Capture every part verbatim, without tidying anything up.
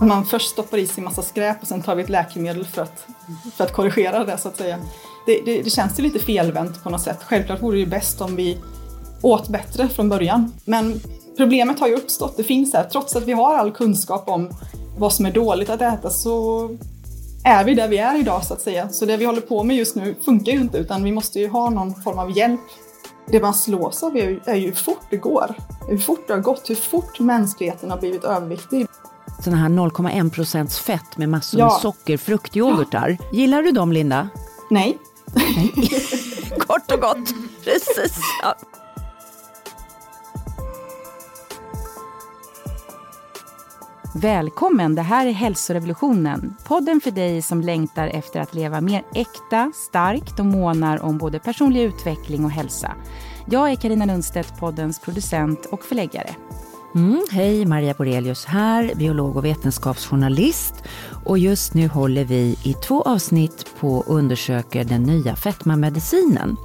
Man först stoppar i sig en massa skräp och sen tar vi ett läkemedel för att, för att korrigera det så att säga. Det, det, det känns ju lite felvänt på något sätt. Självklart vore det ju bäst om vi åt bättre från början. Men problemet har ju uppstått. Det finns här. Trots att vi har all kunskap om vad som är dåligt att äta så är vi där vi är idag så att säga. Så det vi håller på med just nu funkar ju inte utan vi måste ju ha någon form av hjälp. Det man slås av är ju, är ju hur fort det går. Hur fort det har gått. Hur fort mänskligheten har blivit överviktig. Såna här noll komma en procent fett med massor ja. med socker, fruktjoghurtar. Ja. Gillar du dem, Linda? Nej. Kort och gott. Precis. Ja. Välkommen, det här är Hälsorevolutionen. Podden för dig som längtar efter att leva mer äkta, starkt och månar om både personlig utveckling och hälsa. Jag är Carina Nunstedt, poddens producent och förläggare. Mm, hej, Maria Borelius här, biolog och vetenskapsjournalist. Och just nu håller vi i två avsnitt på att undersöka den nya fetmamedicinen.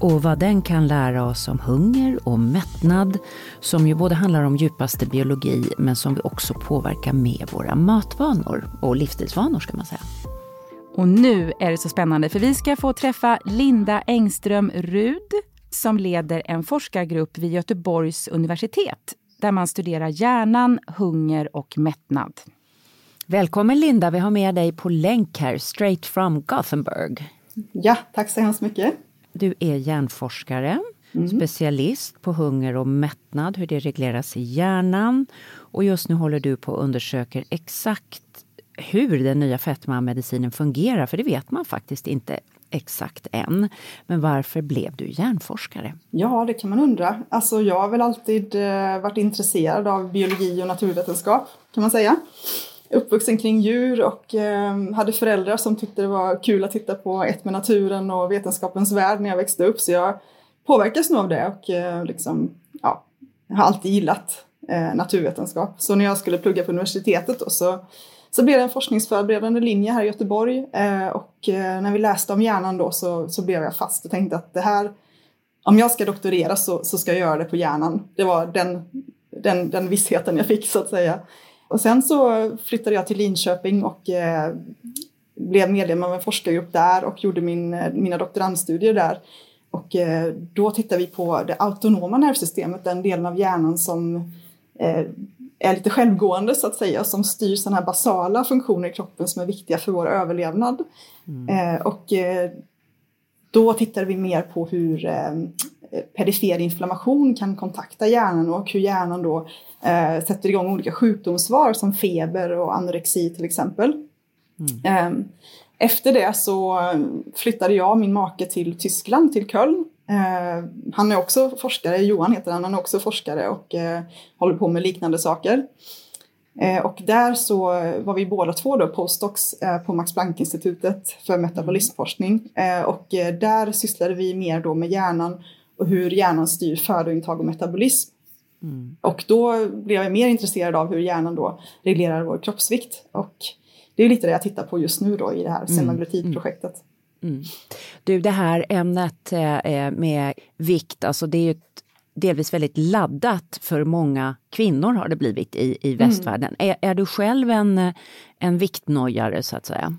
Och vad den kan lära oss om hunger och mättnad, som ju både handlar om djupaste biologi men som vi också påverkar med våra matvanor och livsstilsvanor ska man säga. Och nu är det så spännande för vi ska få träffa Linda Engström-Rud som leder en forskargrupp vid Göteborgs universitet där man studerar hjärnan, hunger och mättnad. Välkommen Linda, vi har med dig på länk här, straight from Gothenburg. Ja, tack så hemskt mycket. Du är hjärnforskare, mm. specialist på hunger och mättnad, hur det regleras i hjärnan. Och just nu håller du på att undersöka exakt hur den nya fetmamedicinen fungerar. För det vet man faktiskt inte exakt än. Men varför blev du hjärnforskare? Ja, det kan man undra. Alltså jag har väl alltid varit intresserad av biologi och naturvetenskap kan man säga. Uppvuxen kring djur och eh, hade föräldrar som tyckte det var kul att titta på ett med naturen och vetenskapens värld när jag växte upp. Så jag påverkas nog av det och eh, liksom, ja, jag har alltid gillat eh, naturvetenskap. Så när jag skulle plugga på universitetet då, så, så blev det en forskningsförberedande linje här i Göteborg. Eh, och eh, när vi läste om hjärnan då så, så blev jag fast och tänkte att det här, om jag ska doktorera så, så ska jag göra det på hjärnan. Det var den, den, den vissheten jag fick så att säga. Och sen så flyttade jag till Linköping och eh, blev medlem av en forskargrupp där och gjorde min, mina doktorandstudier där. Och eh, då tittar vi på det autonoma nervsystemet, den delen av hjärnan som eh, är lite självgående så att säga. Som styr sådana här basala funktioner i kroppen som är viktiga för vår överlevnad. Mm. Eh, och eh, då tittar vi mer på hur eh, perifer inflammation kan kontakta hjärnan och hur hjärnan då eh, sätter igång olika sjukdomssvar som feber och anorexi till exempel. Mm. Eh, efter det så flyttade jag och min make till Tyskland, till Köln. Eh, han är också forskare, Johan heter han, han är också forskare och eh, håller på med liknande saker. Eh, och där så var vi båda två då postdocs eh, på Max Planck institutet för metabolismforskning. Eh, och eh, där sysslade vi mer då med hjärnan och hur hjärnan styr födointag och metabolism. Mm. Och då blev jag mer intresserad av hur hjärnan då reglerar vår kroppsvikt. Och det är lite det jag tittar på just nu då i det här semaglutid-projektet. Mm. Mm. Du, det här ämnet eh, med vikt, alltså det är ju ett delvis väldigt laddat för många kvinnor har det blivit i, i västvärlden. Mm. Är, är du själv en, en viktnojare så att säga?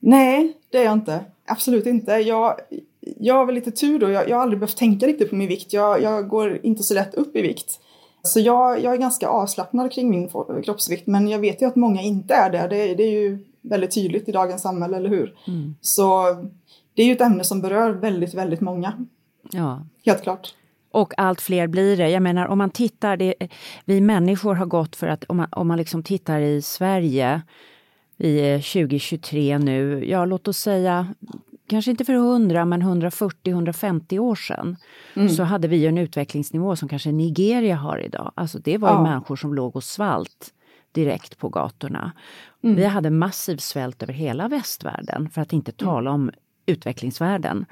Nej, det är jag inte. Absolut inte. Jag... Jag har väl lite tur då. Jag, jag har aldrig behövt tänka riktigt på min vikt. Jag, jag går inte så lätt upp i vikt. Så jag, jag är ganska avslappnad kring min kroppsvikt. Men jag vet ju att många inte är där. Det, det är ju väldigt tydligt i dagens samhälle, eller hur? Mm. Så det är ju ett ämne som berör väldigt, väldigt många. Ja. Helt klart. Och allt fler blir det. Jag menar, om man tittar... Det, vi människor har gått för att... Om man, om man liksom tittar i Sverige... Vi är tjugo tjugotre nu. Ja, låt oss säga... Kanske inte för hundra men hundrafyrtio hundrafemtio år sedan mm. så hade vi en utvecklingsnivå som kanske Nigeria har idag. Alltså det var ju ja. människor som låg och svalt direkt på gatorna. Mm. Vi hade massiv svält över hela västvärlden för att inte tala om utvecklingsvärlden.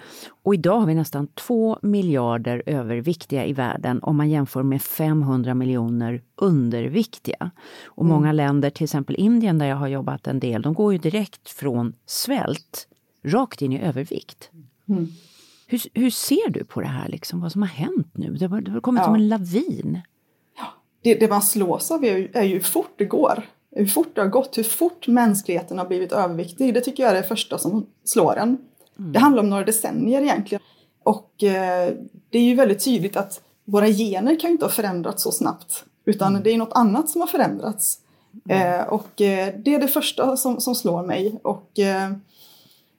Och idag har vi nästan två miljarder överviktiga i världen om man jämför med femhundra miljoner underviktiga. Och mm. många länder, till exempel Indien där jag har jobbat en del, de går ju direkt från svält rakt in i övervikt. Mm. Hur, hur ser du på det här? Liksom? Vad som har hänt nu? Det har kommit ja. som en lavin. Ja. Det, det man slås av är ju, är ju hur fort det går. hur fort det har gått, hur fort mänskligheten har blivit överviktig, det tycker jag är det första som slår en. Mm. Det handlar om några decennier egentligen. Och eh, det är ju väldigt tydligt att våra gener kan ju inte ha förändrats så snabbt. Utan mm. det är något annat som har förändrats. Mm. Eh, och eh, det är det första som, som slår mig. Och eh,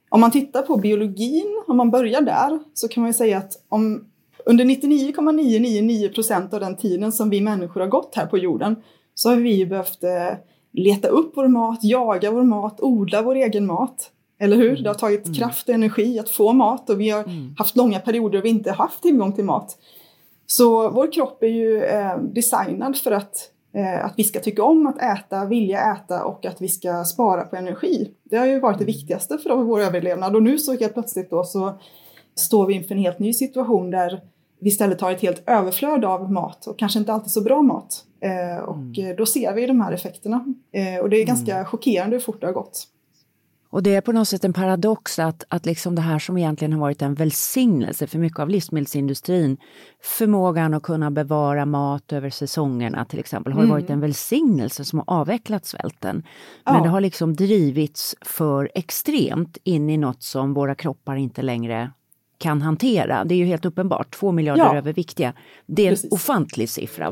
om man tittar på biologin, om man börjar där, så kan man ju säga att om, under nittionio komma nio nio nio procent av den tiden som vi människor har gått här på jorden, så har vi behövt eh, leta upp vår mat, jaga vår mat, odla vår egen mat. Eller hur? Det har tagit mm. kraft och energi att få mat. Och vi har mm. haft långa perioder och vi inte haft tillgång till mat. Så vår kropp är ju eh, designad för att, eh, att vi ska tycka om att äta, vilja äta och att vi ska spara på energi. Det har ju varit det viktigaste för vår överlevnad. Och nu så helt plötsligt då så står vi inför en helt ny situation där vi istället har ett helt överflöd av mat. Och kanske inte alltid så bra mat. Eh, och mm. då ser vi de här effekterna. Eh, och det är ganska mm. chockerande hur fort det har gått. Och det är på något sätt en paradox att, att liksom det här som egentligen har varit en välsignelse för mycket av livsmedelsindustrin, förmågan att kunna bevara mat över säsongerna till exempel, har mm. varit en välsignelse som har avvecklat svälten. Men ja. det har liksom drivits för extremt in i något som våra kroppar inte längre kan hantera. Det är ju helt uppenbart, två miljarder ja. överviktiga. Det är en Precis. ofantlig siffra.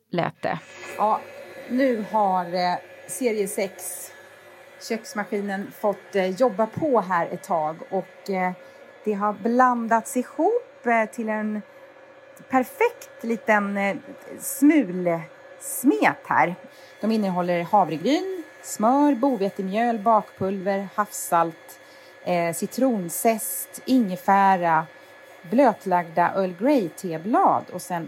lät det. Ja, nu har eh, serie sex köksmaskinen fått eh, jobba på här ett tag och eh, det har blandats ihop eh, till en perfekt liten eh, smul smet här. De innehåller havregryn, smör, bovetemjöl, bakpulver, havssalt, eh, citronzest, ingefära, blötlagda Earl Grey teblad och sen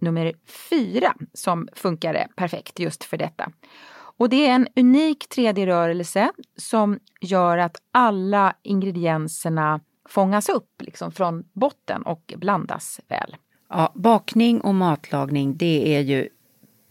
nummer fyra som funkade perfekt just för detta. Och det är en unik tre D-rörelse som gör att alla ingredienserna fångas upp liksom från botten och blandas väl. Ja, bakning och matlagning, det är ju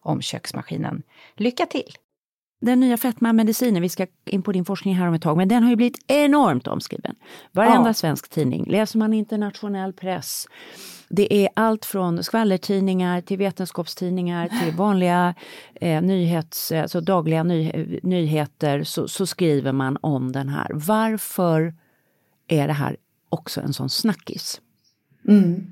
om köksmaskinen. Lycka till! Den nya fetmamedicinen, vi ska in på din forskning här om ett tag, men den har ju blivit enormt omskriven. Varenda ja. svensk tidning, läser man internationell press. Det är allt från skvallertidningar till vetenskapstidningar till vanliga eh, nyhets, alltså dagliga ny, nyheter så, så skriver man om den här. Varför är det här också en sån snackis? Mm.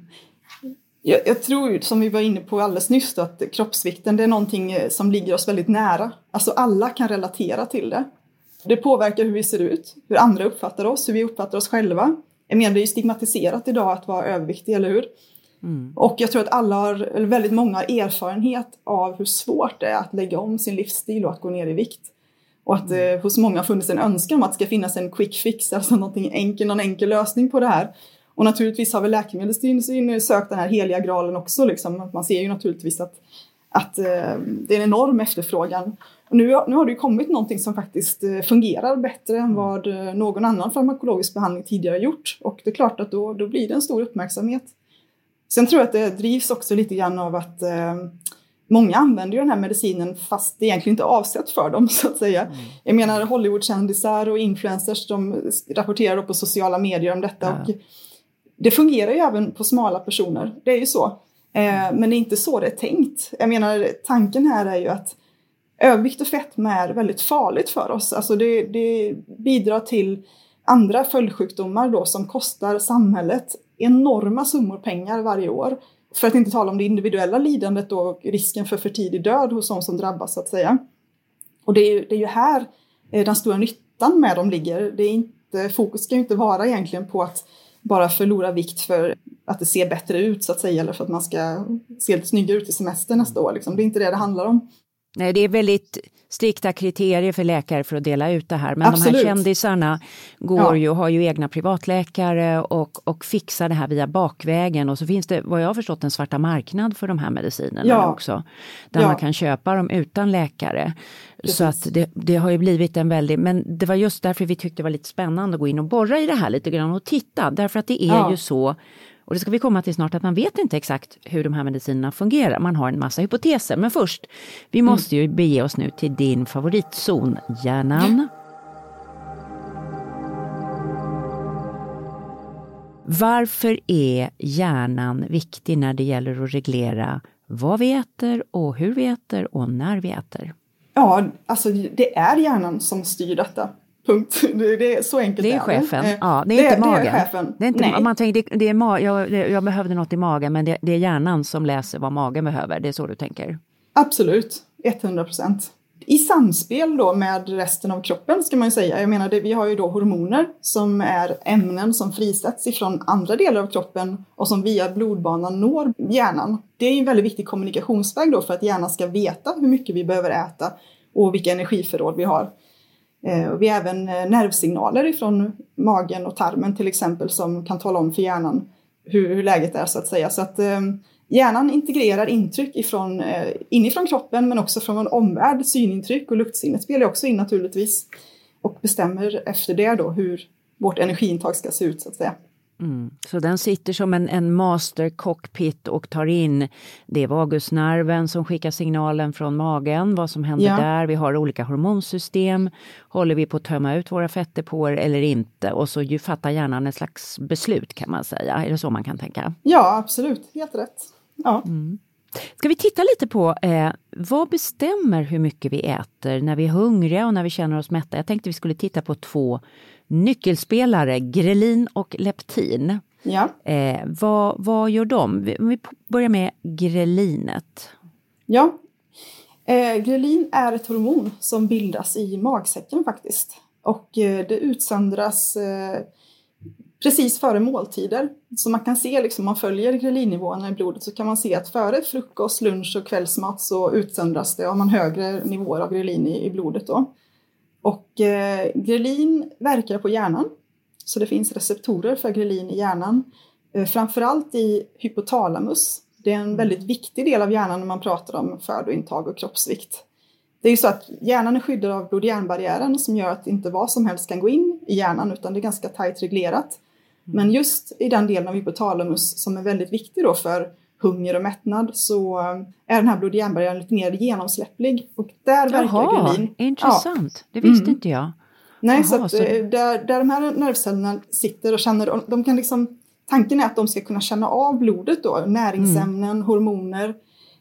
Jag, jag tror, som vi var inne på alldeles nyss, då, att kroppsvikten, det är någonting som ligger oss väldigt nära. Alltså alla kan relatera till det. Det påverkar hur vi ser ut, hur andra uppfattar oss, hur vi uppfattar oss själva. Jag menar, det är ju stigmatiserat idag att vara överviktig, eller hur? Mm. Och jag tror att alla har, eller väldigt många har erfarenhet av hur svårt det är att lägga om sin livsstil och att gå ner i vikt. Och att mm. eh, hos många har funnits en önskan om att det ska finnas en quick fix, alltså någonting enkel, någon enkel lösning på det här. Och naturligtvis har väl läkemedelsindustrin sökt den här heliga graalen också. Liksom. Man ser ju naturligtvis att, att eh, det är en enorm efterfrågan. Och nu, nu har det ju kommit någonting som faktiskt fungerar bättre än vad någon annan farmakologisk behandling tidigare gjort. Och det är klart att då, då blir det en stor uppmärksamhet. Sen tror jag att det drivs också lite grann av att eh, många använder ju den här medicinen fast det egentligen inte är avsett för dem, så att säga. Mm. Jag menar, Hollywoodkändisar och influencers, de rapporterar på sociala medier om detta. Ja. Och det fungerar ju även på smala personer, det är ju så. Eh, men det är inte så det är tänkt. Jag menar, tanken här är ju att övervikt och fetma är väldigt farligt för oss. Alltså det, det bidrar till andra följdsjukdomar då, som kostar samhället enorma summor pengar varje år. För att inte tala om det individuella lidandet då, och risken för för tidig död hos de som drabbas, så att säga. Och det är ju, det är ju här eh, den stora nyttan med dem ligger. Det är inte, fokus ska ju inte vara egentligen på att bara förlora vikt för att det ser bättre ut, så att säga. Eller för att man ska se lite snyggare ut i semester nästa år. Liksom. Det är inte det det handlar om. Nej, det är väldigt strikta kriterier för läkare för att dela ut det här. Men absolut. De här kändisarna går ja. ju, har ju egna privatläkare och, och fixar det här via bakvägen. Och så finns det, vad jag har förstått, en svarta marknad för de här medicinerna ja. också. Där ja. man kan köpa dem utan läkare. Precis. Så att det, det har ju blivit en väldigt... Men det var just därför vi tyckte det var lite spännande att gå in och borra i det här lite grann och titta. Därför att det är ja. ju så... Och det ska vi komma till snart, att man vet inte exakt hur de här medicinerna fungerar. Man har en massa hypoteser. Men först, vi måste ju bege oss nu till din favoritzon, hjärnan. Varför är hjärnan viktig när det gäller att reglera vad vi äter och hur vi äter och när vi äter? Ja, alltså det är hjärnan som styr detta. Punkt. Det är så enkelt. Det är chefen. Är det? Ja, det är inte det, magen. Det är chefen. Det är inte, nej. Man tänker, det, det är ma- jag, det, jag behövde något i magen, men det, det är hjärnan som läser vad magen behöver. Det är så du tänker? Absolut, hundra procent. I samspel då med resten av kroppen, ska man ju säga. Jag menar, det, vi har ju då hormoner som är ämnen som frisätts ifrån andra delar av kroppen och som via blodbanan når hjärnan. Det är en väldigt viktig kommunikationsväg då för att hjärnan ska veta hur mycket vi behöver äta och vilka energiförråd vi har. Vi har även nervsignaler från magen och tarmen till exempel som kan tala om för hjärnan hur, hur läget är, så att säga. Så att eh, hjärnan integrerar intryck ifrån, eh, inifrån kroppen men också från en omvärld, synintryck och luktsinnet spelar också in naturligtvis. Och bestämmer efter det då hur vårt energiintag ska se ut, så att säga. Mm. Så den sitter som en, en master cockpit och tar in, det är vagusnerven som skickar signalen från magen, vad som händer ja. där, vi har olika hormonsystem, håller vi på att tömma ut våra fettdepåer eller inte, och så ju fattar hjärnan en slags beslut kan man säga, är det så man kan tänka? Ja, absolut, helt rätt. Ja. Mm. Ska vi titta lite på eh, vad bestämmer hur mycket vi äter när vi är hungriga och när vi känner oss mätta? Jag tänkte vi skulle titta på två nyckelspelare, ghrelin och leptin. Ja. Eh, vad, vad gör de? Vi, vi börjar med ghrelinet. Ja, eh, ghrelin är ett hormon som bildas i magsäcken faktiskt. Och eh, det utsöndras eh, precis före måltider. Så man kan se, liksom, man följer grelinnivåerna i blodet så kan man se att före frukost, lunch och kvällsmat så utsöndras det, om man högre nivåer av grelin i, i blodet då. Och eh, grelin verkar på hjärnan, så det finns receptorer för grelin i hjärnan, eh, framförallt i hypotalamus. Det är en väldigt viktig del av hjärnan när man pratar om födointag och kroppsvikt. Det är ju så att hjärnan är skyddad av blod-hjärnbarriären som gör att inte vad som helst kan gå in i hjärnan, utan det är ganska tajt reglerat. Men just i den delen av hypotalamus som är väldigt viktig då för hunger och mättnad, så är den här blod-hjärnbarriären lite mer genomsläpplig. Och där verkar Jaha, grelin... intressant. Ja. Det visste mm. inte jag. Nej, Jaha, så, att, så... Där, där de här nervcellerna sitter och känner... De kan liksom, tanken är att de ska kunna känna av blodet då, näringsämnen, mm. hormoner,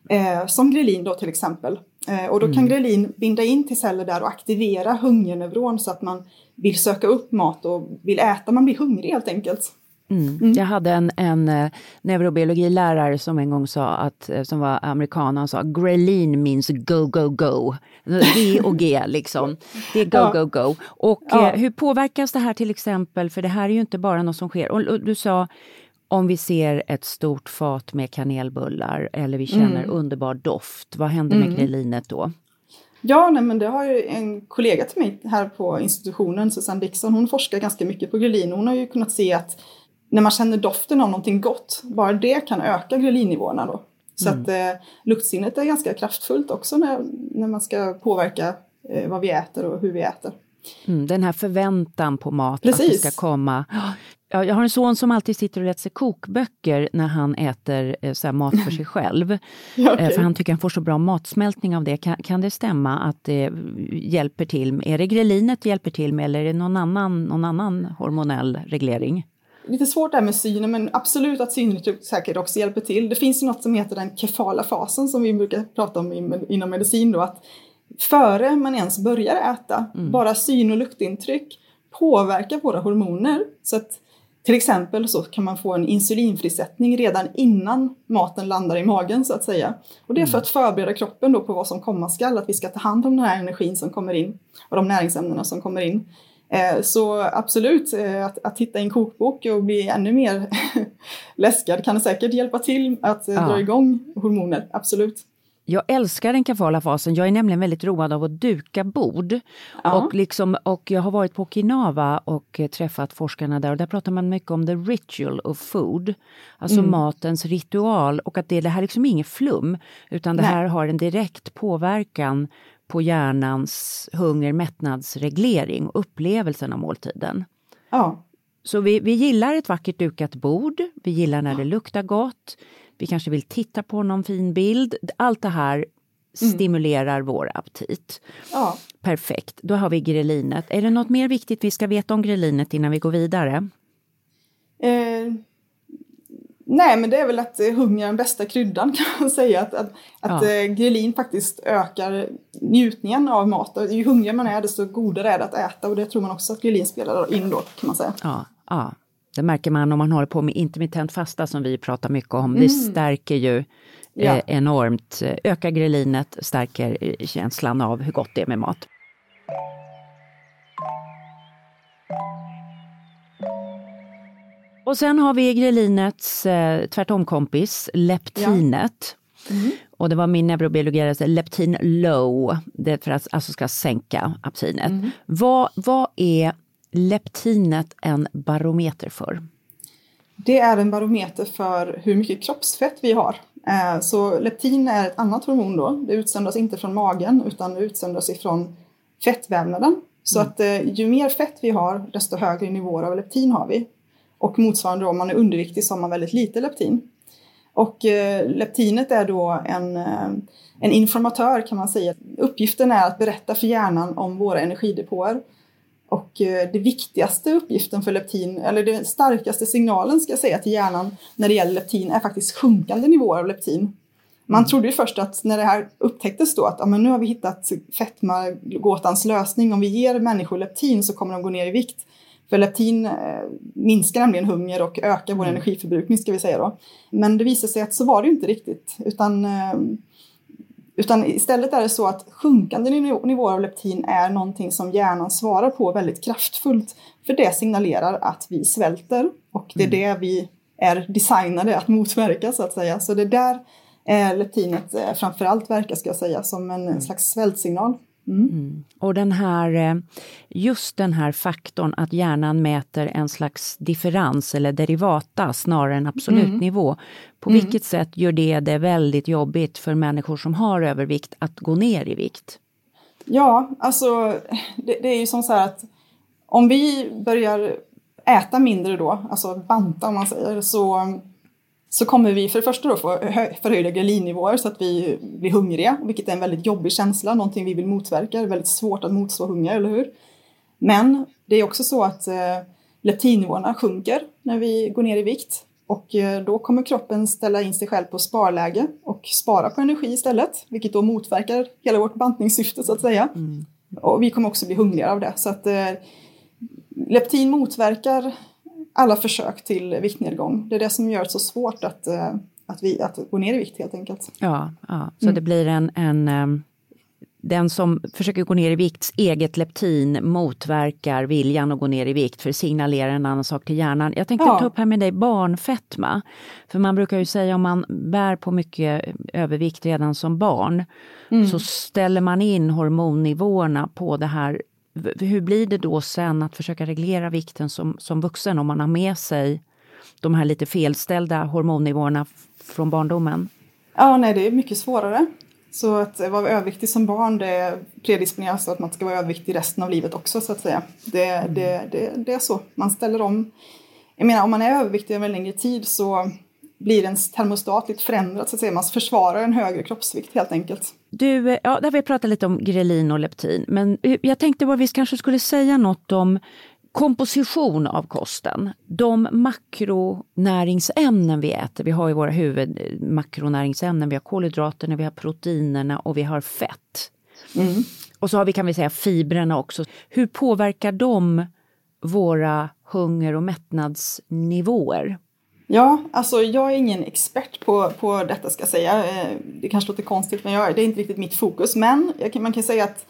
eh, som grelin då till exempel. Eh, och då kan mm. grelin binda in till celler där och aktivera hungerneuron så att man vill söka upp mat och vill äta. Man blir hungrig helt enkelt. Mm. Mm. Jag hade en, en neurobiologilärare som en gång sa att, som var amerikan, han sa ghrelin means go, go, go. G och G liksom. Det är go, ja. go, go. Och ja. eh, hur påverkas det här till exempel? För det här är ju inte bara något som sker. Och, och du sa, om vi ser ett stort fat med kanelbullar eller vi känner mm. underbar doft, vad händer med mm. grelinet då? Ja, nej, men det har ju en kollega till mig här på institutionen, Susanne Dixon, hon forskar ganska mycket på grelin. Hon har ju kunnat se att när man känner doften av någonting gott, bara det kan öka grelinnivåerna då. Så mm. att eh, luktsinnet är ganska kraftfullt också när, när man ska påverka eh, vad vi äter och hur vi äter. Mm, den här förväntan på mat, Precis. att det ska komma... Jag har en son som alltid sitter och läser sig kokböcker när han äter så här, mat för sig själv. Ja, okay. För han tycker han får så bra matsmältning av det. Kan, kan det stämma att det hjälper till? Är det grelinet hjälper till med, eller är det någon annan, någon annan hormonell reglering? Lite svårt det här med synen, men absolut att synet säkert också hjälper till. Det finns ju något som heter den kefala fasen som vi brukar prata om inom medicin då. Att före man ens börjar äta, mm. bara syn- och luktintryck påverkar våra hormoner. Så att till exempel så kan man få en insulinfrisättning redan innan maten landar i magen så att säga. Och det är för att förbereda kroppen då på vad som komma skall. Att vi ska ta hand om den här energin som kommer in och de näringsämnena som kommer in. Eh, så absolut, eh, att, att hitta en kokbok och bli ännu mer läskad kan säkert hjälpa till att eh, ja. dra igång hormoner, absolut. Jag älskar den kefala fasen. Jag är nämligen väldigt road av att duka bord. Ja. Och, liksom, och jag har varit på Okinawa och träffat forskarna där. Och där pratar man mycket om the ritual of food. Alltså mm. matens ritual. Och att det, det här liksom är ingen flum. Utan det Nej. här har en direkt påverkan på hjärnans hunger-mättnadsreglering. Och upplevelsen av måltiden. Ja. Så vi, vi gillar ett vackert dukat bord. Vi gillar när ja. det luktar gott. Vi kanske vill titta på någon fin bild. Allt det här stimulerar mm. vår aptit. Ja. Perfekt. Då har vi grelinet. Är det något mer viktigt vi ska veta om grelinet innan vi går vidare? Eh, nej, men det är väl att hunger är den bästa kryddan kan man säga. Att, att, ja. att grelin faktiskt ökar njutningen av mat. Och ju hungrigare man är, desto godare är det att äta. Och det tror man också att grelin spelar in då, kan man säga. Ja, ja. Det märker man om man håller på med intermittent fasta som vi pratar mycket om. Mm. Det stärker ju ja. eh, enormt. Ökar grelinet, stärker känslan av hur gott det är med mat. Och sen har vi grelinets eh, tvärtomkompis, leptinet. Ja. Mm. Och det var min neurobiologilärare, leptin low. Det är för att alltså ska sänka aptinet. Mm. Vad, vad är leptinet en barometer för? Det är en barometer för hur mycket kroppsfett vi har. Så leptin är ett annat hormon då. Det utsöndras inte från magen utan det utsöndras ifrån fettvävnaden. Så mm. att ju mer fett vi har, desto högre nivåer av leptin har vi. Och motsvarande då, om man är underviktig så har man väldigt lite leptin. Och eh, leptinet är då en, en informatör kan man säga. Uppgiften är att berätta för hjärnan om våra energidepåer. Och eh, det viktigaste uppgiften för leptin, eller den starkaste signalen ska jag säga till hjärnan när det gäller leptin är faktiskt sjunkande nivåer av leptin. Man trodde ju först att när det här upptäcktes då att ja, men nu har vi hittat fetmagåtans lösning. Om vi ger människor leptin så kommer de gå ner i vikt. För leptin eh, minskar nämligen hunger och ökar vår energiförbrukning ska vi säga då. Men det visade sig att så var det ju inte riktigt. Utan, eh, utan istället är det så att sjunkande niv- nivåer av leptin är någonting som hjärnan svarar på väldigt kraftfullt. För det signalerar att vi svälter och det är det vi är designade att motverka så att säga. Så det där eh, leptinet eh, framförallt verkar ska jag säga som en mm. slags svältsignal. Mm. Mm. Och den här, just den här faktorn att hjärnan mäter en slags differens eller derivata snarare än absolut mm. nivå. På mm. vilket sätt gör det det väldigt jobbigt för människor som har övervikt att gå ner i vikt? Ja, alltså det, det är ju som så här att om vi börjar äta mindre då, alltså banta om man säger så... Så kommer vi för det första då få förhöjda ghrelinnivåer så att vi blir hungriga. Vilket är en väldigt jobbig känsla. Någonting vi vill motverka. Det är väldigt svårt att motstå hunger, eller hur? Men det är också så att eh, leptinnivåerna sjunker när vi går ner i vikt. Och eh, då kommer kroppen ställa in sig själv på sparläge. Och spara på energi istället. Vilket då motverkar hela vårt bantningssyfte så att säga. Mm. Och vi kommer också bli hungrigare av det. Så att eh, leptin motverkar... Alla försök till viktnedgång. Det är det som gör det så svårt att, att, vi, att gå ner i vikt helt enkelt. Ja, ja. Så mm. det blir en, en... Den som försöker gå ner i vikts eget leptin motverkar viljan att gå ner i vikt. För signalerar en annan sak till hjärnan. Jag tänkte ja. ta upp här med dig barnfetma. För man brukar ju säga om man bär på mycket övervikt redan som barn. Mm. Så ställer man in hormonnivåerna på det här. Hur blir det då sen att försöka reglera vikten som, som vuxen om man har med sig de här lite felställda hormonnivåerna från barndomen? Ja, nej, det är mycket svårare. Så att vara överviktig som barn, det predisponerar så att man ska vara överviktig resten av livet också så att säga. Det, mm. det, det, det är så. Man ställer om. Jag menar, om man är överviktig över en längre tid så... blir ens termostat lite förändrat så att säga. Man försvarar en högre kroppsvikt helt enkelt. Du, ja, där vi pratat lite om ghrelin och leptin. Men jag tänkte bara vi kanske skulle säga något om komposition av kosten. De makronäringsämnen vi äter. Vi har i våra huvud makronäringsämnen. Vi har kolhydraterna, vi har proteinerna och vi har fett. Mm. Och så har vi kan vi säga fibrerna också. Hur påverkar de våra hunger- och mättnadsnivåer? Ja, alltså jag är ingen expert på, på detta ska jag säga. Det kanske låter konstigt men jag, det är inte riktigt mitt fokus. Men jag, man kan säga att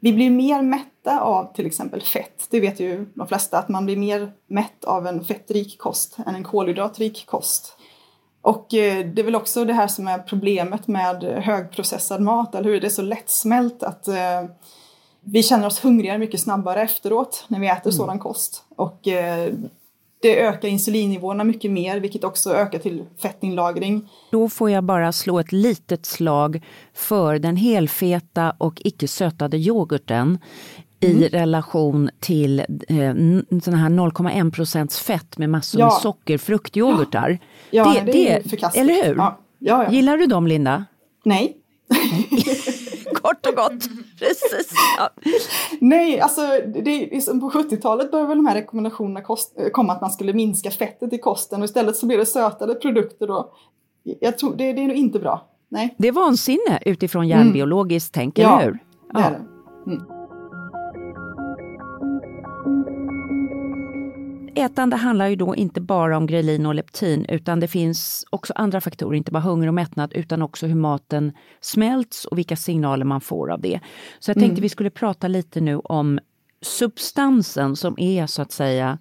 vi blir mer mätta av till exempel fett. Det vet ju de flesta att man blir mer mätt av en fettrik kost än en kolhydratrik kost. Och det är väl också det här som är problemet med högprocessad mat. Eller hur? Det är så lättsmält att... Vi känner oss hungrigare mycket snabbare efteråt när vi äter mm. sådan kost. Och... Det ökar insulinnivåerna mycket mer, vilket också ökar till fettinlagring. Då får jag bara slå ett litet slag för den helfeta och icke-sötade yoghurten mm. i relation till eh, såna här noll komma en procent fett med massor ja. med socker, fruktyoghurtar. Ja, ja det, det är det, förkastligt. Eller hur? Ja. Ja, ja. Gillar du dem, Linda? Nej. Kort och gott. Precis. Ja. Nej, alltså det är, på sjuttiotalet började väl de här rekommendationerna kost, komma att man skulle minska fettet i kosten och istället så blir det sötade produkter då. Jag tror det, det är nog inte bra. Nej. Det är vansinne utifrån hjärnbiologiskt mm. tänk, eller ja, hur? Ja, det är det. Mm. Ätande handlar ju då inte bara om ghrelin och leptin utan det finns också andra faktorer, inte bara hunger och mättnad utan också hur maten smälts och vilka signaler man får av det. Så jag tänkte mm. vi skulle prata lite nu om substansen som är så att säga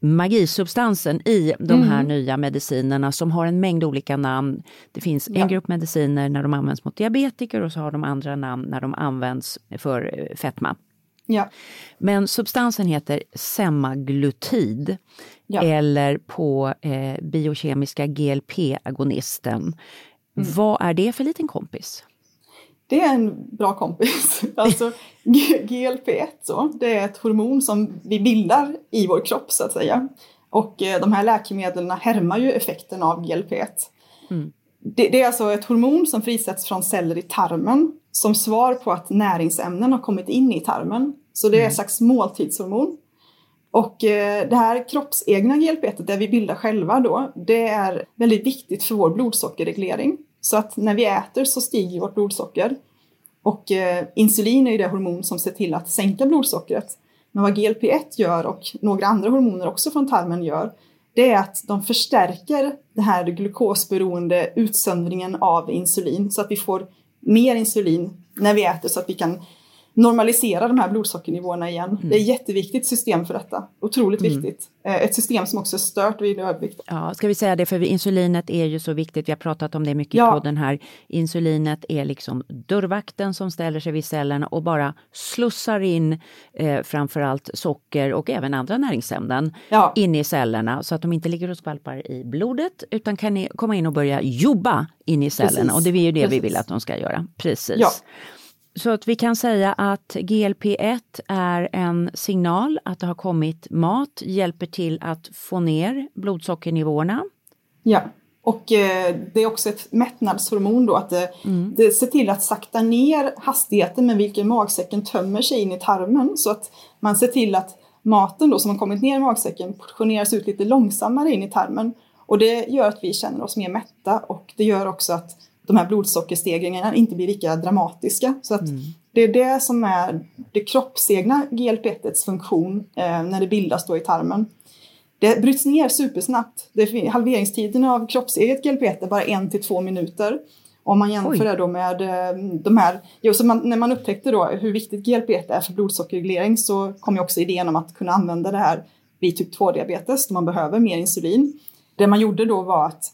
magisubstansen i de mm. här nya medicinerna som har en mängd olika namn. Det finns en ja. grupp mediciner när de används mot diabetiker och så har de andra namn när de används för fetma. Ja. Men substansen heter semaglutid ja. eller på eh, biokemiska G L P-agonisten. Mm. Vad är det för liten kompis? Det är en bra kompis. Alltså, G L P ett så, det är ett hormon som vi bildar i vår kropp så att säga. Och de här läkemedlen härmar ju effekten av G L P ett. Mm. Det, det är alltså ett hormon som frisätts från celler i tarmen som svar på att näringsämnen har kommit in i tarmen. Så det är ett slags måltidshormon. Och det här kroppsegna G L P ett, där vi bildar själva då, det är väldigt viktigt för vår blodsockerreglering. Så att när vi äter så stiger vårt blodsocker. Och insulin är ju det hormon som ser till att sänka blodsockret. Men vad G L P ett gör och några andra hormoner också från tarmen gör, det är att de förstärker den här glukosberoende utsöndringen av insulin. Så att vi får mer insulin när vi äter så att vi kan normalisera de här blodsockernivåerna igen. Mm. Det är ett jätteviktigt system för detta. Otroligt mm. viktigt. Ett system som också är stört vid övervikt. Ja, ska vi säga det? För insulinet är ju så viktigt. Vi har pratat om det mycket ja. på den här. Insulinet är liksom dörrvakten som ställer sig vid cellerna och bara slussar in eh, framförallt socker och även andra näringsämnen ja. in i cellerna. Så att de inte ligger och skvalpar i blodet utan kan ni komma in och börja jobba in i cellerna. Precis. Och det är ju det Precis. vi vill att de ska göra. Precis. Ja. Så att vi kan säga att G L P ett är en signal att det har kommit mat, hjälper till att få ner blodsockernivåerna. Ja, och eh, det är också ett mättnadshormon då, att det, mm. det ser till att sakta ner hastigheten med vilken magsäcken tömmer sig in i tarmen. Så att man ser till att maten då, som har kommit ner i magsäcken, portioneras ut lite långsammare in i tarmen. Och det gör att vi känner oss mer mätta, och det gör också att de här blodsockerstegringarna inte blir lika dramatiska. Så att mm. det är det som är det kroppsegna G L P ett:s funktion eh, när det bildas då i tarmen. Det bryts ner supersnabbt. Det, halveringstiden av kroppseget G L P ett är bara en till två minuter. Om man jämför Oj. det då med eh, de här... Jo, så man, när man upptäckte då hur viktigt G L P ett är för blodsockerreglering, så kom ju också idén om att kunna använda det här vid typ två-diabetes då man behöver mer insulin. Det man gjorde då var att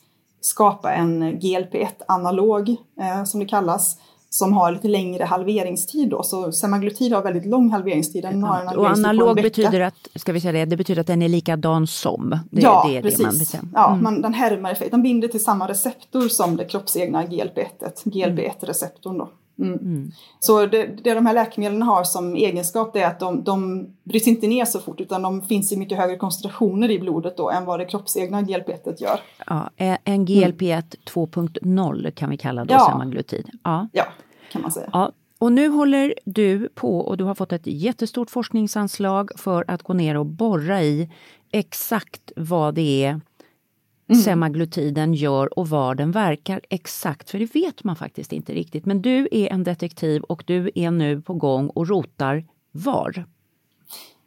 skapa en G L P ett-analog eh, som det kallas, som har lite längre halveringstid då. Så semaglutid har väldigt lång halveringstid. Den har en halveringstid och analog betyder att, ska vi säga det, det betyder att den är likadan som. Det, ja, det är precis. Det man vill säga. Mm. Ja, man, den härmar effekt. Den binder till samma receptor som det kroppsegna G L P ett, G L P ett-receptorn då. Mm. Mm. Så det, det de här läkemedlen har som egenskap är att de, de bryts inte ner så fort, utan de finns i mycket högre koncentrationer i blodet då än vad det kroppsegna G L P ett gör. Ja, en G L P ett två punkt noll kan vi kalla då ja. semaglutid. Ja. ja, kan man säga. Ja. Och nu håller du på, och du har fått ett jättestort forskningsanslag för att gå ner och borra i exakt vad det är Mm. semaglutiden gör och var den verkar exakt, för det vet man faktiskt inte riktigt. Men du är en detektiv och du är nu på gång och rotar var?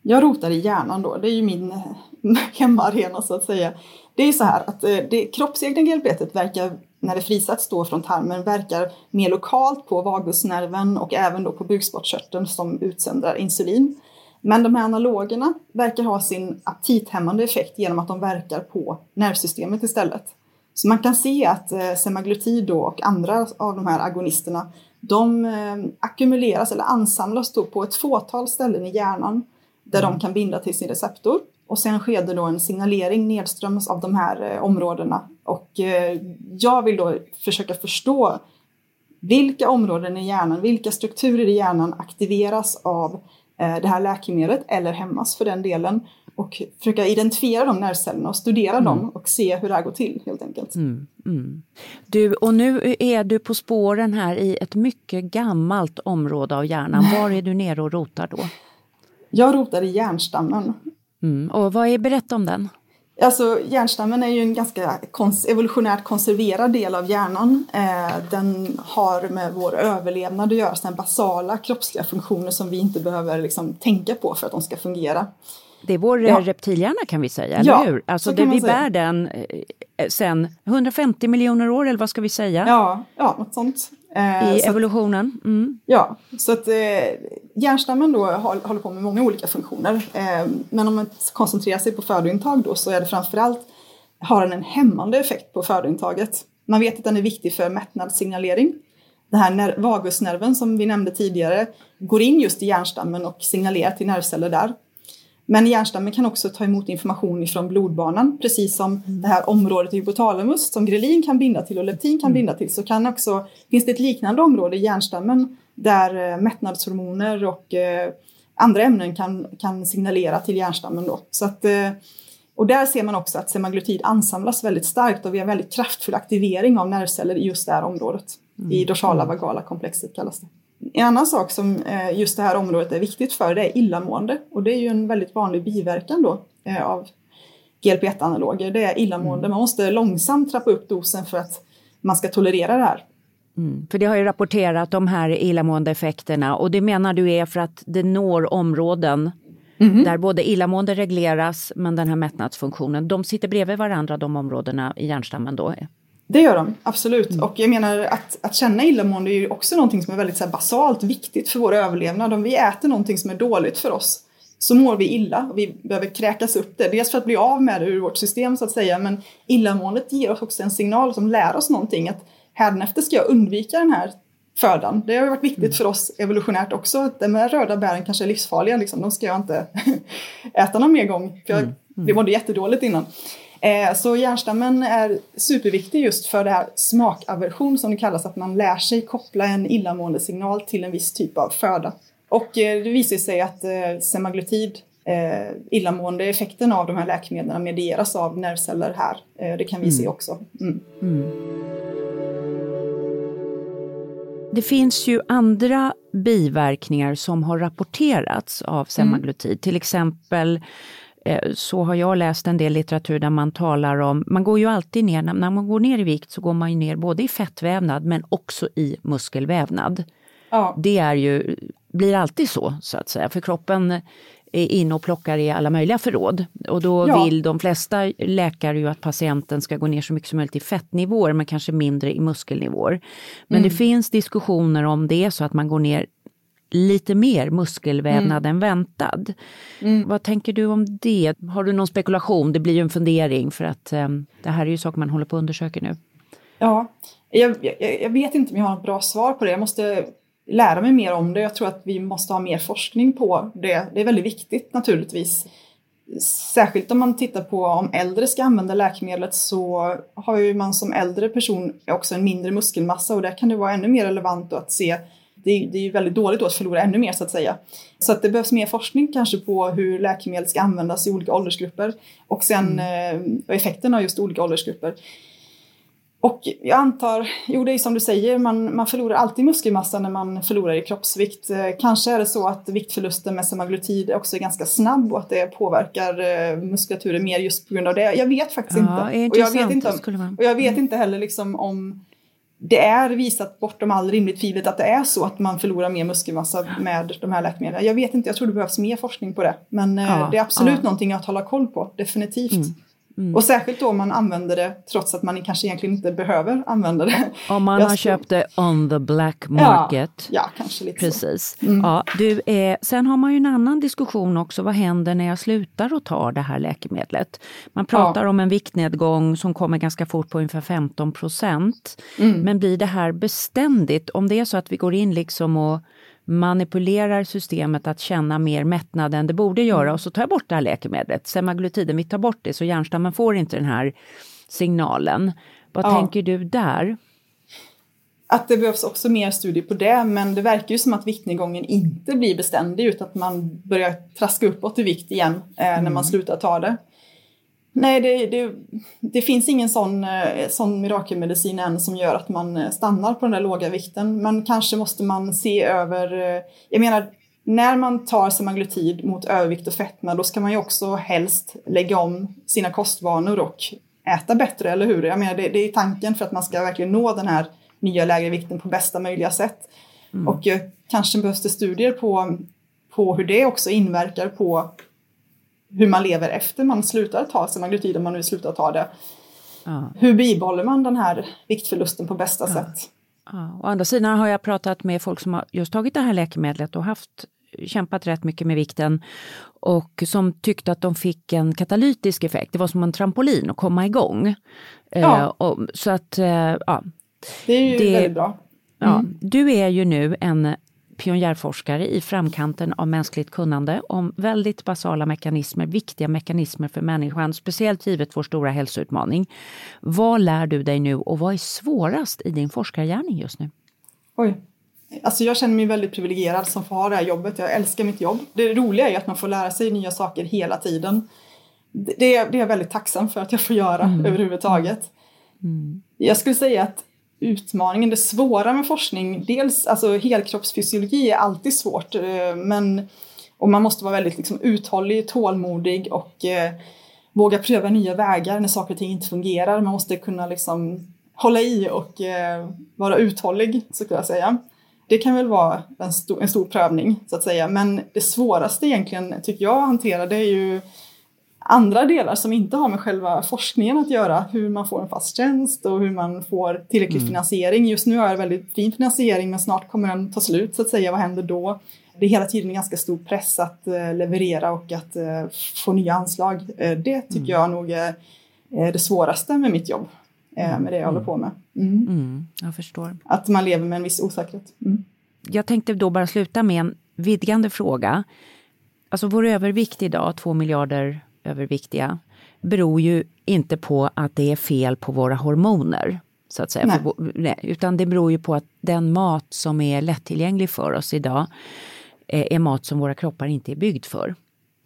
Jag rotar i hjärnan då, det är ju min hemmaarena så att säga. Det är ju så här att det kroppsegna G L P ett verkar, när det frisats då från tarmen, verkar mer lokalt på vagusnerven och även då på bukspottkörteln som utsöndrar insulin. Men de här analogerna verkar ha sin aptithämmande effekt genom att de verkar på nervsystemet istället. Så man kan se att semaglutid då och andra av de här agonisterna, de ackumuleras eller ansamlas då på ett fåtal ställen i hjärnan där de kan binda till sin receptor. Och sen sker det då en signalering nedströms av de här områdena. Och jag vill då försöka förstå vilka områden i hjärnan, vilka strukturer i hjärnan aktiveras av det här läkemedlet, eller hämmas för den delen, och försöka identifiera de nervcellerna och studera mm. dem och se hur det här går till helt enkelt. Mm, mm. Du, och nu är du på spåren här i ett mycket gammalt område av hjärnan. Var är du nere och rotar då? Jag rotar i hjärnstammen. Mm. Och vad är, berätta om den? Alltså hjärnstammen är ju en ganska kons- evolutionärt konserverad del av hjärnan. Eh, den har med vår överlevnad att göra, sådana basala kroppsliga funktioner som vi inte behöver liksom tänka på för att de ska fungera. Det är vår ja. reptilhjärna kan vi säga, ja, eller hur? Alltså det vi säga. bär den eh, sen hundrafemtio miljoner år, eller vad ska vi säga? Ja, ja något sånt. Eh, I så evolutionen. Mm. Ja, så att eh, hjärnstammen då håller på med många olika funktioner. Eh, men om man koncentrerar sig på födointag då, så är det framförallt, har den en hämmande effekt på födointaget. Man vet att den är viktig för mättnadssignalering. Den här ner- vagusnerven som vi nämnde tidigare går in just i hjärnstammen och signalerar till nervceller där. Men hjärnstammen kan också ta emot information från blodbanan. Precis som det här området i hypotalamus som ghrelin kan binda till och leptin kan binda till. Så kan också, finns det ett liknande område i hjärnstammen där mättnadshormoner och eh, andra ämnen kan, kan signalera till hjärnstammen. Då. Så att, eh, Och där ser man också att semaglutid ansamlas väldigt starkt och vi har väldigt kraftfull aktivering av nervceller i just det här området. Mm. I dorsala vagala komplexet kallas det. En annan sak som just det här området är viktigt för det är illamående. Och det är ju en väldigt vanlig biverkan då av G L P ett-analoger. Det är illamående. Man måste långsamt trappa upp dosen för att man ska tolerera det här. Mm. För det har ju rapporterat de här illamående effekterna. Och det menar du är för att det når områden mm-hmm. där både illamående regleras men den här mättnadsfunktionen. De sitter bredvid varandra, de områdena i hjärnstammen då? Det gör de, absolut. Mm. Och jag menar att, att känna illamående är ju också någonting som är väldigt så här, basalt viktigt för vår överlevnad. Om vi äter någonting som är dåligt för oss så mår vi illa och vi behöver kräkas upp det. Dels för att bli av med det ur vårt system så att säga, men illamåendet ger oss också en signal som lär oss någonting. Att härnäfter ska jag undvika den här födan. Det har varit viktigt mm. för oss evolutionärt också. Att de här röda bären kanske är livsfarliga. Liksom. De ska jag inte äta någon mer gång. För jag, mm. Mm. Det mådde jättedåligt innan. Eh, så hjärnstammen är superviktig just för det här smakaversion som det kallas. Att man lär sig koppla en illamående signal till en viss typ av föda. Och eh, det visar sig att eh, semaglutid, eh, illamående effekten av de här läkemedlen medieras av nervceller här. Eh, det kan vi mm. se också. Mm. Mm. Det finns ju andra biverkningar som har rapporterats av semaglutid. Mm. Till exempel så har jag läst en del litteratur där man talar om, man går ju alltid ner, när man går ner i vikt så går man ju ner både i fettvävnad men också i muskelvävnad. Ja. Det är ju, blir alltid så så att säga, för kroppen är in och plockar i alla möjliga förråd. Och då ja. vill de flesta läkare ju att patienten ska gå ner så mycket som möjligt i fettnivåer men kanske mindre i muskelnivåer. Men mm. det finns diskussioner om det så att man går ner lite mer muskelvävnad mm. än väntad. Mm. Vad tänker du om det? Har du någon spekulation? Det blir ju en fundering för att um, det här är ju saker man håller på att undersöka nu. Ja, jag, jag, jag vet inte om jag har ett bra svar på det. Jag måste lära mig mer om det. Jag tror att vi måste ha mer forskning på det. Det är väldigt viktigt naturligtvis. Särskilt om man tittar på om äldre ska använda läkemedlet så har ju man som äldre person också en mindre muskelmassa och där kan det vara ännu mer relevant att se. Det är, det är ju väldigt dåligt att förlora ännu mer så att säga. Så att det behövs mer forskning kanske på hur läkemedel ska användas i olika åldersgrupper och sen mm. eh, effekten av just olika åldersgrupper. Och jag antar, jo det är som du säger, man, man förlorar alltid muskelmassa när man förlorar i kroppsvikt. Eh, kanske är det så att viktförlusten med semaglutid också är ganska snabb och att det påverkar eh, muskulaturen mer just på grund av det. Jag vet faktiskt ja, inte. Och jag vet inte, om, och jag vet inte heller liksom om det är visat bortom all rimligt tvivel att det är så att man förlorar mer muskelmassa med de här läkemedlen. Jag vet inte, jag tror det behövs mer forskning på det. Men ja, det är absolut ja. någonting att hålla koll på, definitivt. Mm, mm. Och särskilt då om man använder det trots att man kanske egentligen inte behöver använda det. Om man jag har tror... köpt det on the black market. Ja, ja kanske lite precis. Så. Mm. Ja, du, eh, sen har man ju en annan diskussion också. Vad händer när jag slutar och tar det här läkemedlet? Man pratar ja. om en viktnedgång som kommer ganska fort på ungefär femton procent. Mm. Men blir det här beständigt? Om det är så att vi går in liksom och manipulerar systemet att känna mer mättnad än det borde göra och så tar jag bort det här läkemedlet. Semaglutiden, vi tar bort det så hjärnstammen får inte den här signalen. Vad ja. tänker du där? Att det behövs också mer studier på det, men det verkar ju som att viktnedgången inte blir beständig utan att man börjar traska uppåt i vikt igen eh, när mm. man slutar ta det. Nej, det, det, det finns ingen sån, sån mirakelmedicin än som gör att man stannar på den där låga vikten. Men kanske måste man se över, jag menar, när man tar semaglutid mot övervikt och fetma, då ska man ju också helst lägga om sina kostvanor och äta bättre, eller hur? Jag menar, det, det är tanken för att man ska verkligen nå den här nya lägre vikten på bästa möjliga sätt. Mm. Och eh, kanske behövs det studier på, på hur det också inverkar på hur man lever efter man slutar ta semaglutid om man nu slutar ta det. Ja. Hur bibehåller man den här viktförlusten på bästa ja. sätt? Ja. Å andra sidan har jag pratat med folk som har just tagit det här läkemedlet och haft kämpat rätt mycket med vikten och som tyckte att de fick en katalytisk effekt. Det var som en trampolin att komma igång. Ja. Eh, och, så att, eh, ja. Det är ju det, väldigt bra. Mm. Ja. Du är ju nu en pionjärforskare i framkanten av mänskligt kunnande om väldigt basala mekanismer, viktiga mekanismer för människan, speciellt givet vår stora hälsoutmaning. Vad lär du dig nu och vad är svårast i din forskargärning just nu? Oj, alltså jag känner mig väldigt privilegierad som får ha det här jobbet. Jag älskar mitt jobb. Det roliga är att man får lära sig nya saker hela tiden. det är, det är jag väldigt tacksam för att jag får göra mm. överhuvudtaget. Mm. Jag skulle säga att utmaningen, det svåra med forskning, dels alltså helkroppsfysiologi är alltid svårt, men och man måste vara väldigt liksom uthållig, tålmodig och eh, våga pröva nya vägar när saker och ting inte fungerar. Man måste kunna liksom hålla i och eh, vara uthållig, så skulle jag säga. Det kan väl vara en stor, en stor prövning, så att säga. Men det svåraste egentligen, tycker jag, att hantera, det är ju andra delar som inte har med själva forskningen att göra. Hur man får en fast tjänst och hur man får tillräcklig mm. finansiering. Just nu är det väldigt fin finansiering, men snart kommer den ta slut, så att säga. Vad händer då? Det är hela tiden en ganska stor press att leverera och att få nya anslag. Det tycker mm. jag nog är det svåraste med mitt jobb. Med det jag mm. håller på med. Mm. Mm, jag förstår. Att man lever med en viss osäkerhet. Mm. Jag tänkte då bara sluta med en vidgande fråga. Alltså vår övervikt idag, två miljarder överviktiga, beror ju inte på att det är fel på våra hormoner. Så att säga. Nej. För, nej, utan det beror ju på att den mat som är lättillgänglig för oss idag är mat som våra kroppar inte är byggd för.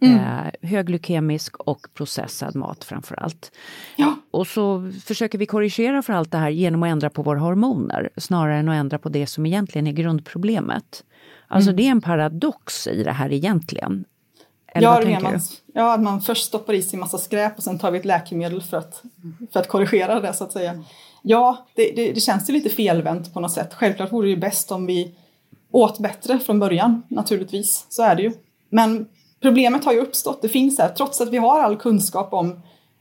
Mm. Eh, höglykemisk och processad mat framförallt. Ja. Och så försöker vi korrigera för allt det här genom att ändra på våra hormoner snarare än att ändra på det som egentligen är grundproblemet. Alltså mm. det är en paradox i det här egentligen. Eller ja, vad tänker man, du? Ja, att man först stoppar i sig en massa skräp och sen tar vi ett läkemedel för att, för att korrigera det, så att säga. Ja, det, det, det känns ju lite felvänt på något sätt. Självklart vore det ju bäst om vi åt bättre från början, naturligtvis. Så är det ju. Men problemet har ju uppstått. Det finns här. Trots att vi har all kunskap om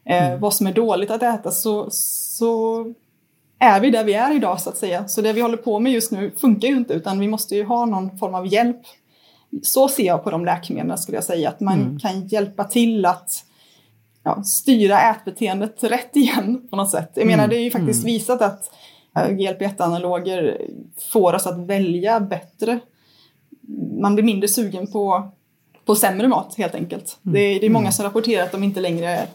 eh, mm. vad som är dåligt att äta, så, så är vi där vi är idag, så att säga. Så det vi håller på med just nu funkar ju inte, utan vi måste ju ha någon form av hjälp. Så ser jag på de läkemedlen, skulle jag säga. Att man mm. kan hjälpa till att ja, styra ätbeteendet rätt igen på något sätt. Jag menar, det är ju faktiskt mm. visat att G L P ett-analoger får oss att välja bättre. Man blir mindre sugen på, på sämre mat, helt enkelt. Mm. Det, det är många som rapporterar att de inte längre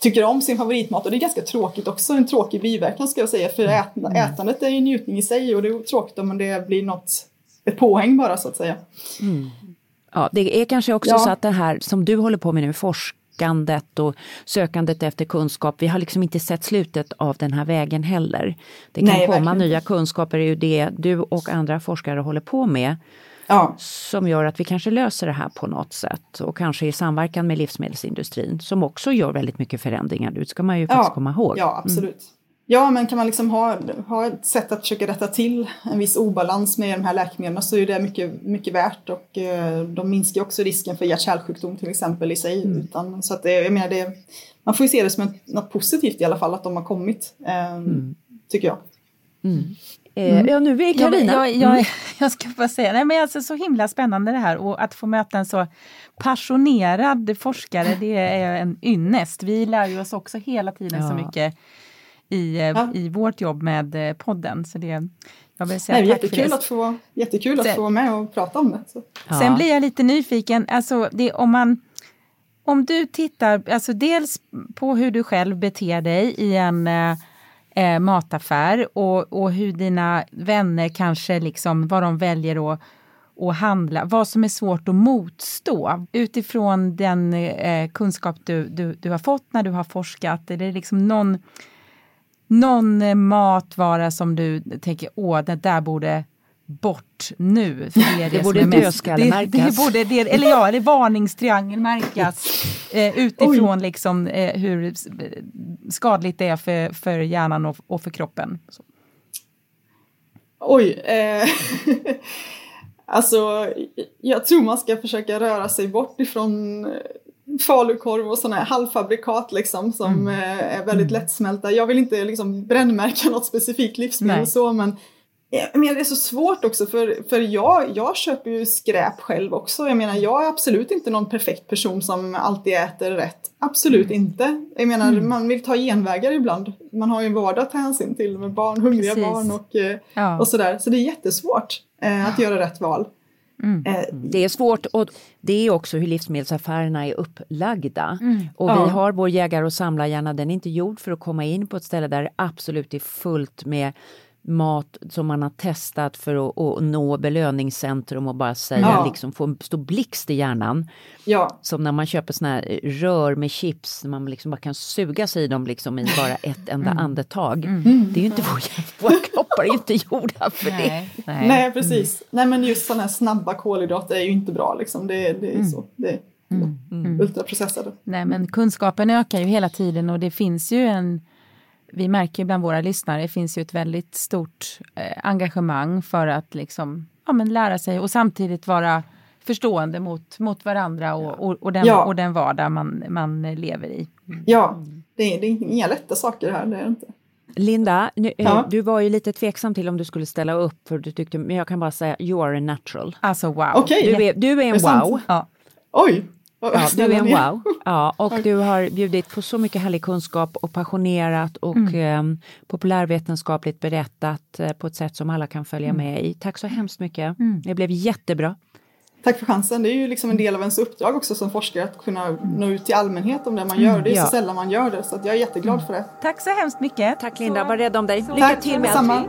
tycker om sin favoritmat. Och det är ganska tråkigt också, en tråkig biverkan, ska jag säga. För ät, ätandet är ju njutning i sig, och det är tråkigt om det blir något, ett påhäng bara, så att säga. Mm. Ja, det är kanske också ja. så att det här som du håller på med nu, forskning, och sökandet efter kunskap. Vi har liksom inte sett slutet av den här vägen heller. Det kan Nej, komma verkligen. nya kunskaper, är ju det du och andra forskare håller på med. Ja. Som gör att vi kanske löser det här på något sätt. Och kanske i samverkan med livsmedelsindustrin, som också gör väldigt mycket förändringar. Det ska man ju faktiskt ja. komma ihåg. Ja, absolut. Mm. Ja, men kan man liksom ha, ha ett sätt att försöka rätta till en viss obalans med de här läkemedlen, så är det mycket, mycket värt. Och eh, de minskar också risken för hjärt-kärlsjukdom till exempel i sig. Mm. Utan, så att det, jag menar det, man får ju se det som ett, något positivt i alla fall att de har kommit, eh, mm. tycker jag. Mm. Mm. Ja, nu är Carina. Jag, jag, jag, jag ska bara säga, nej, men alltså, så himla spännande det här, och att få möta en så passionerad forskare, det är en ynnest. Vi lär ju oss också hela tiden ja. så mycket I, ja. i vårt jobb med podden. Så det, jag vill säga Nej, tack jättekul för det. Att få, jättekul att sen, få vara med och prata om det. Så. Ja. Sen blir jag lite nyfiken. Alltså, det, om, man, om du tittar alltså dels på hur du själv beter dig i en eh, mataffär. Och, och hur dina vänner kanske liksom, vad de väljer att, att handla. Vad som är svårt att motstå. Utifrån den eh, kunskap du, du, du har fått när du har forskat. Är det liksom någon... Någon matvara som du tänker, åh, det där borde bort nu. För det, är det, det borde dödskallemärkas. Eller ja, eller varningstriangelmärkas. Eh, utifrån liksom, eh, hur skadligt det är för, för hjärnan och, och för kroppen. Så. Oj. Eh, alltså, jag tror man ska försöka röra sig bort ifrån falukorv och sådana här halvfabrikat liksom, som mm. är väldigt mm. lättsmälta. Jag vill inte liksom brännmärka något specifikt livsmedel och så, men, men det är så svårt också, för, för jag, jag köper ju skräp själv också. Jag menar, jag är absolut inte någon perfekt person som alltid äter rätt. Absolut mm. inte. Jag menar, mm. man vill ta genvägar ibland. Man har ju en vardag att ta hänsyn till med barn, hungriga Precis. barn och, ja. och sådär. Så det är jättesvårt eh, att göra rätt val. Mm. Det är svårt, och det är också hur livsmedelsaffärerna är upplagda. Mm. Och ja. vi har vår jägar- och samlarhjärna, den är inte gjord för att komma in på ett ställe där det absolut är fullt med mat som man har testat för att, att nå belöningscentrum och bara säga, ja. liksom få en stor blixt i hjärnan. Ja. Som när man köper såna här rör med chips, man liksom bara kan suga sig i dem liksom i bara ett enda mm. andetag. Mm. Mm. Det är ju inte vår, våra kroppar är inte gjorda för det. Nej, nej. nej precis. Mm. Nej, men just sådana här snabba kolhydrater är ju inte bra liksom. Det, det är mm. så. Det är mm. Mm. ultraprocessade. Nej, men kunskapen ökar ju hela tiden och det finns ju en... Vi märker ju bland våra lyssnare, det finns ju ett väldigt stort eh, engagemang för att liksom, ja, men lära sig och samtidigt vara förstående mot, mot varandra och, ja. och, och, den, ja. och den vardag man, man lever i. Mm. Ja, det är, det är inga lätta saker här, det är det inte. Linda, nu, ja. du var ju lite tveksam till om du skulle ställa upp för du tyckte, men jag kan bara säga, you are a natural. Alltså wow. Okay. Du, är, du är en är wow. Ja. Oj! Ja, du är en wow. Ja, och du har bjudit på så mycket härlig kunskap och passionerat och mm. eh, populärvetenskapligt berättat eh, på ett sätt som alla kan följa mm. med i. Tack så hemskt mycket. Mm. Det blev jättebra. Tack för chansen. Det är ju liksom en del av ens uppdrag också som forskare att kunna nå ut till allmänhet om det man gör. Det är ja. så sällan man gör det, så att jag är jätteglad mm. för det. Tack så hemskt mycket. Tack Linda, var rädd om dig. Så. Lycka Tack. till med allt.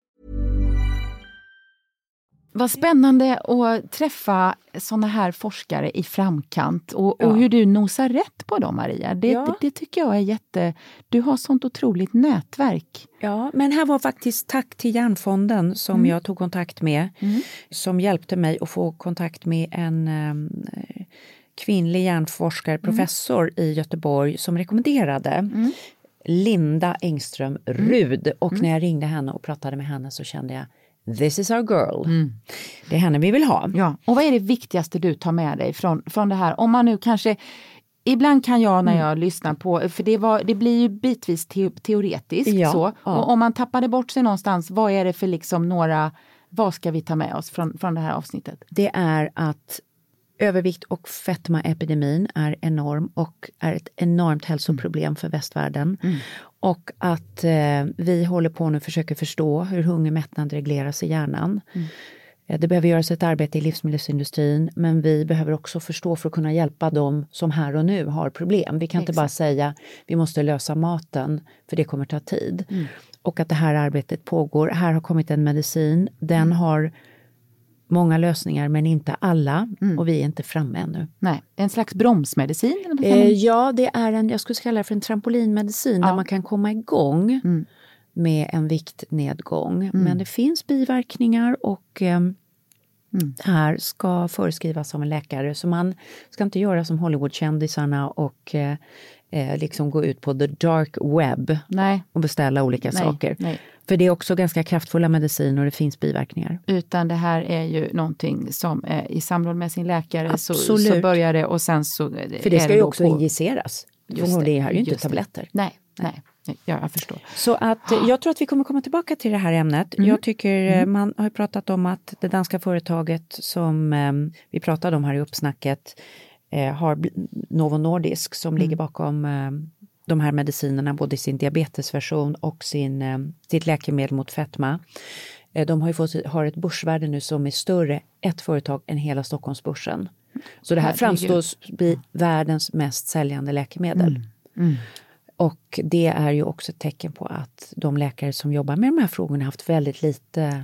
Vad spännande att träffa såna här forskare i framkant och, och ja. hur du nosar rätt på dem, Maria. Det, ja. det, det tycker jag är jätte... Du har sånt otroligt nätverk. Ja, men här var faktiskt tack till Hjärnfonden som mm. jag tog kontakt med. Mm. Som hjälpte mig att få kontakt med en um, kvinnlig hjärnforskare, professor mm. i Göteborg som rekommenderade... Mm. Linda Engström-Rud. Mm. Och mm. när jag ringde henne och pratade med henne så kände jag... This is our girl. Mm. Det är henne vi vill ha. Ja. Och vad är det viktigaste du tar med dig från, från det här? Om man nu kanske... Ibland kan jag när jag mm. lyssnar på... För det, var, det blir ju bitvis te, teoretiskt. Ja, så. Ja. Och om man tappade bort sig någonstans... Vad är det för liksom några... Vad ska vi ta med oss från, från det här avsnittet? Det är att övervikt och fetmaepidemin är enorm. Och är ett enormt hälsoproblem för västvärlden. Mm. Och att eh, vi håller på nu och försöker förstå hur hungermättnad regleras i hjärnan. Mm. Det behöver göras ett arbete i livsmedelsindustrin. Men vi behöver också förstå för att kunna hjälpa dem som här och nu har problem. Vi kan Exakt. inte bara säga vi måste lösa maten för det kommer ta tid. Mm. Och att det här arbetet pågår. Här har kommit en medicin. Den mm. har... Många lösningar men inte alla mm. och vi är inte framme ännu. Nej, en slags bromsmedicin? Eh, ja, det är en, jag skulle kalla det för en trampolinmedicin ja. där man kan komma igång mm. med en viktnedgång. Mm. Men det finns biverkningar och eh, mm. det här ska föreskrivas av en läkare. Så man ska inte göra som Hollywoodkändisarna och eh, eh, liksom gå ut på the dark web Nej. och beställa olika Nej. saker. Nej. För det är också ganska kraftfulla mediciner och det finns biverkningar. Utan det här är ju någonting som eh, i samråd med sin läkare så, så börjar det och sen så... För det ska det ju också på... injiceras. Just det, det här är ju inte tabletter. Det. Nej, nej. Ja, jag förstår. Så att jag tror att vi kommer komma tillbaka till det här ämnet. Mm. Jag tycker mm. man har pratat om att det danska företaget som eh, vi pratade om här i uppsnacket eh, har Novo Nordisk som mm. ligger bakom eh, de här medicinerna, både sin diabetesversion och sin, eh, sitt läkemedel mot fetma. Eh, de har ju fått, har ett börsvärde nu som är större ett företag än hela Stockholmsbörsen. Så det här framstår bli världens mest säljande läkemedel. Mm. Mm. Och det är ju också ett tecken på att de läkare som jobbar med de här frågorna har haft väldigt lite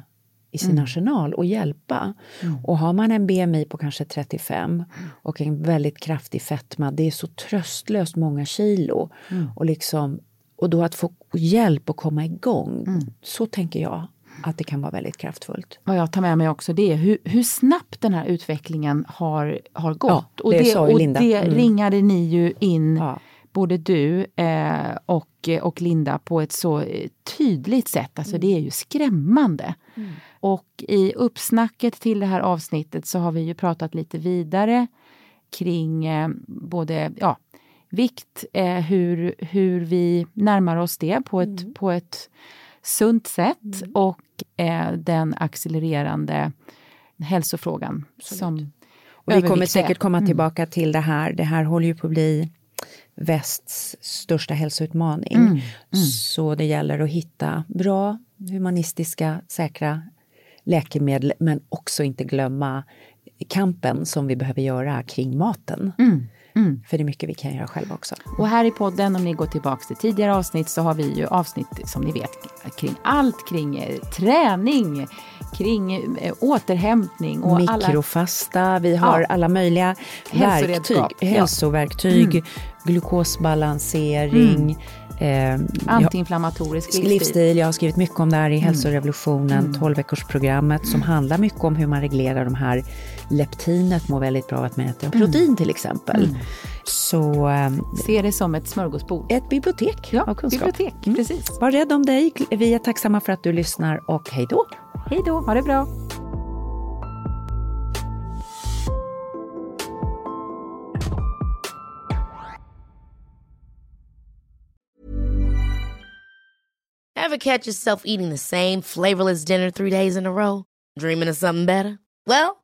i sin mm. arsenal att hjälpa. Mm. Och har man en B M I på kanske trettiofem och en väldigt kraftig fetma, det är så tröstlöst många kilo. Mm. Och, liksom, och då att få hjälp att komma igång, mm. så tänker jag att det kan vara väldigt kraftfullt. Och jag tar med mig också det, hur, hur snabbt den här utvecklingen har, har gått. Ja, det och det, sa ju Linda. Och det mm. ringade ni ju in... Ja. Både du eh, och, och Linda på ett så tydligt sätt. Alltså det är ju skrämmande. Mm. Och i uppsnacket till det här avsnittet så har vi ju pratat lite vidare kring eh, både ja, vikt. Eh, hur, hur vi närmar oss det på ett, mm. på ett sunt sätt. Mm. Och eh, den accelererande hälsofrågan. Absolut. Som och vi kommer säkert komma tillbaka mm. till det här. Det här håller ju på att bli... västs största hälsoutmaning. Mm, mm. Så det gäller att hitta bra, humanistiska, säkra läkemedel. Men också inte glömma kampen som vi behöver göra kring maten. Mm, mm. För det är mycket vi kan göra själva också. Och här i podden, om ni går tillbaka till tidigare avsnitt, så har vi ju avsnitt som ni vet kring allt. Kring träning, kring återhämtning och mikrofasta, alla, vi har ja, alla möjliga verktyg, hälsoverktyg, ja. mm. glukosbalansering, mm. eh, antiinflammatorisk livsstil. livsstil. Jag har skrivit mycket om det här i mm. hälsorevolutionen, mm. tolv-veckorsprogrammet som mm. handlar mycket om hur man reglerar de här. Leptinet mår väldigt bra av att man äter mm. protein till exempel. Mm. Så um, se det som ett smörgåsbord. Ett bibliotek ja, av kunskap. Bibliotek, mm. precis. Var rädd om dig. Vi är tacksamma för att du lyssnar och hej då. Hej då, ha det bra. Ever catch yourself eating the same flavorless dinner three days in a row? Dreaming of something better? Well,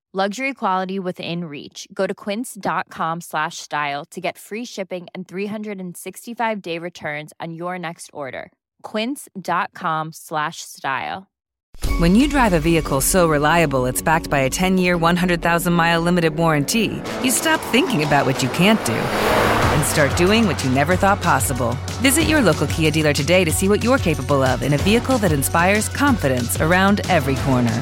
Luxury quality within reach. Go to quince.com slash style to get free shipping and three hundred sixty-five day returns on your next order. Quince.com slash style. When you drive a vehicle so reliable it's backed by a ten-year, one hundred thousand mile limited warranty, you stop thinking about what you can't do and start doing what you never thought possible. Visit your local Kia dealer today to see what you're capable of in a vehicle that inspires confidence around every corner.